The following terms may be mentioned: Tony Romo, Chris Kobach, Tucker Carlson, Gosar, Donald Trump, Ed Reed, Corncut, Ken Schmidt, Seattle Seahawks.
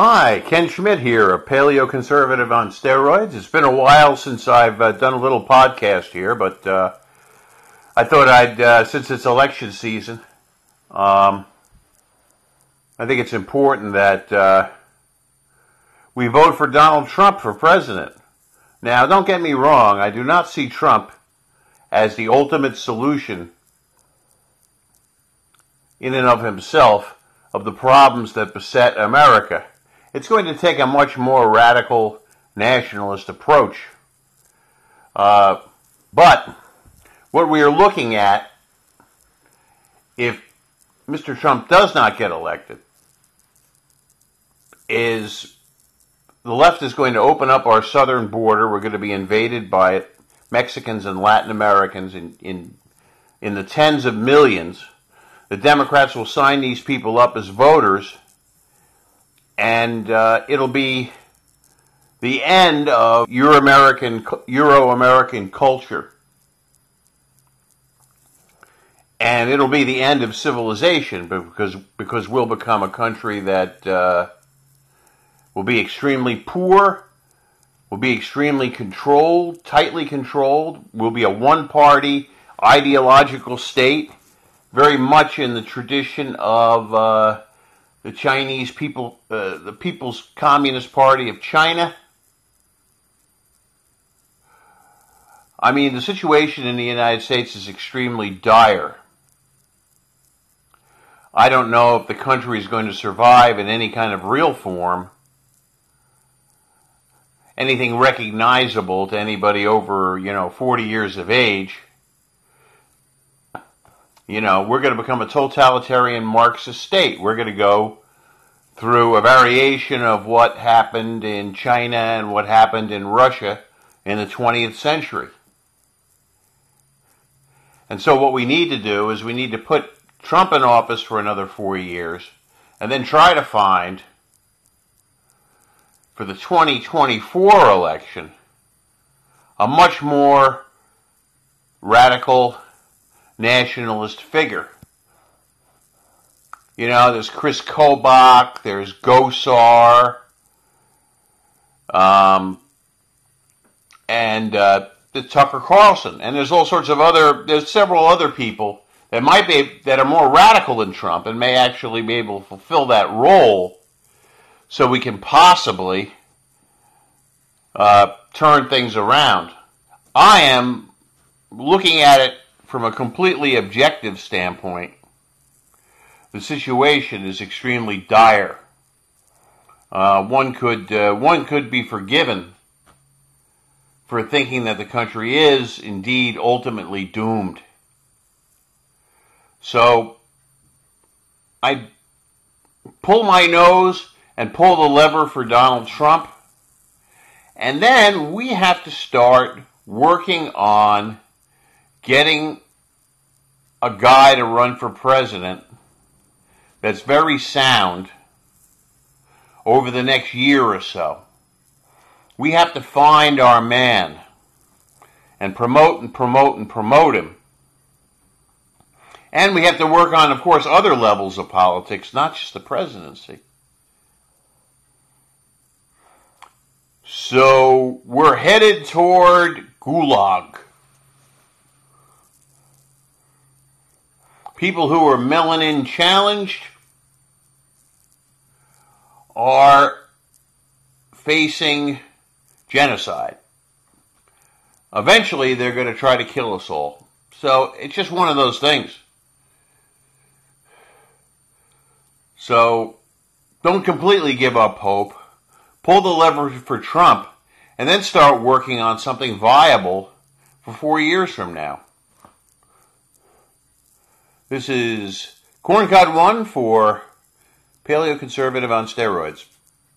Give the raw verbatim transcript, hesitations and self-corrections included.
Hi, Ken Schmidt here, a paleo-conservative on steroids. It's been a while since I've uh, done a little podcast here, but uh, I thought I'd, uh, since it's election season, um, I think it's important that uh, we vote for Donald Trump for president. Now, don't get me wrong, I do not see Trump as the ultimate solution in and of himself of the problems that beset America. It's going to take a much more radical nationalist approach. Uh, but what we are looking at, if Mister Trump does not get elected, is the left is going to open up our southern border. We're going to be invaded by it. Mexicans and Latin Americans in, in, in the tens of millions. The Democrats will sign these people up as voters, and uh, it'll be the end of Euro-American, Euro-American culture. And it'll be the end of civilization, because, because we'll become a country that uh, will be extremely poor, will be extremely controlled, tightly controlled, will be a one-party ideological state, very much in the tradition of uh, the Chinese people, uh, the People's Communist Party of China. I mean, the situation in the United States is extremely dire. I don't know if the country is going to survive in any kind of real form, anything recognizable to anybody over, you know, forty years of age. You know, we're going to become a totalitarian Marxist state. We're going to go through a variation of what happened in China and what happened in Russia in the twentieth century. And so what we need to do is we need to put Trump in office for another four years and then try to find, for the twenty twenty-four election, a much more radical nationalist figure. You know, there's Chris Kobach, there's Gosar, um, and uh, the Tucker Carlson, and there's all sorts of other, there's several other people that might be, that are more radical than Trump and may actually be able to fulfill that role. So we can possibly uh, turn things around. I am looking at it from a completely objective standpoint. The situation is extremely dire. Uh, one could uh, one could be forgiven for thinking that the country is indeed ultimately doomed. So I pull my nose and pull the lever for Donald Trump. And then we have to start working on getting a guy to run for president that's very sound over the next year or so. We have to find our man and promote and promote and promote him. And we have to work on, of course, other levels of politics, not just the presidency. So we're headed toward gulag. People who are melanin challenged are facing genocide. Eventually, they're going to try to kill us all. So it's just one of those things. So don't completely give up hope. Pull the lever for Trump, and then start working on something viable for four years from now. This is Corncut one for Paleo Conservative on Steroids.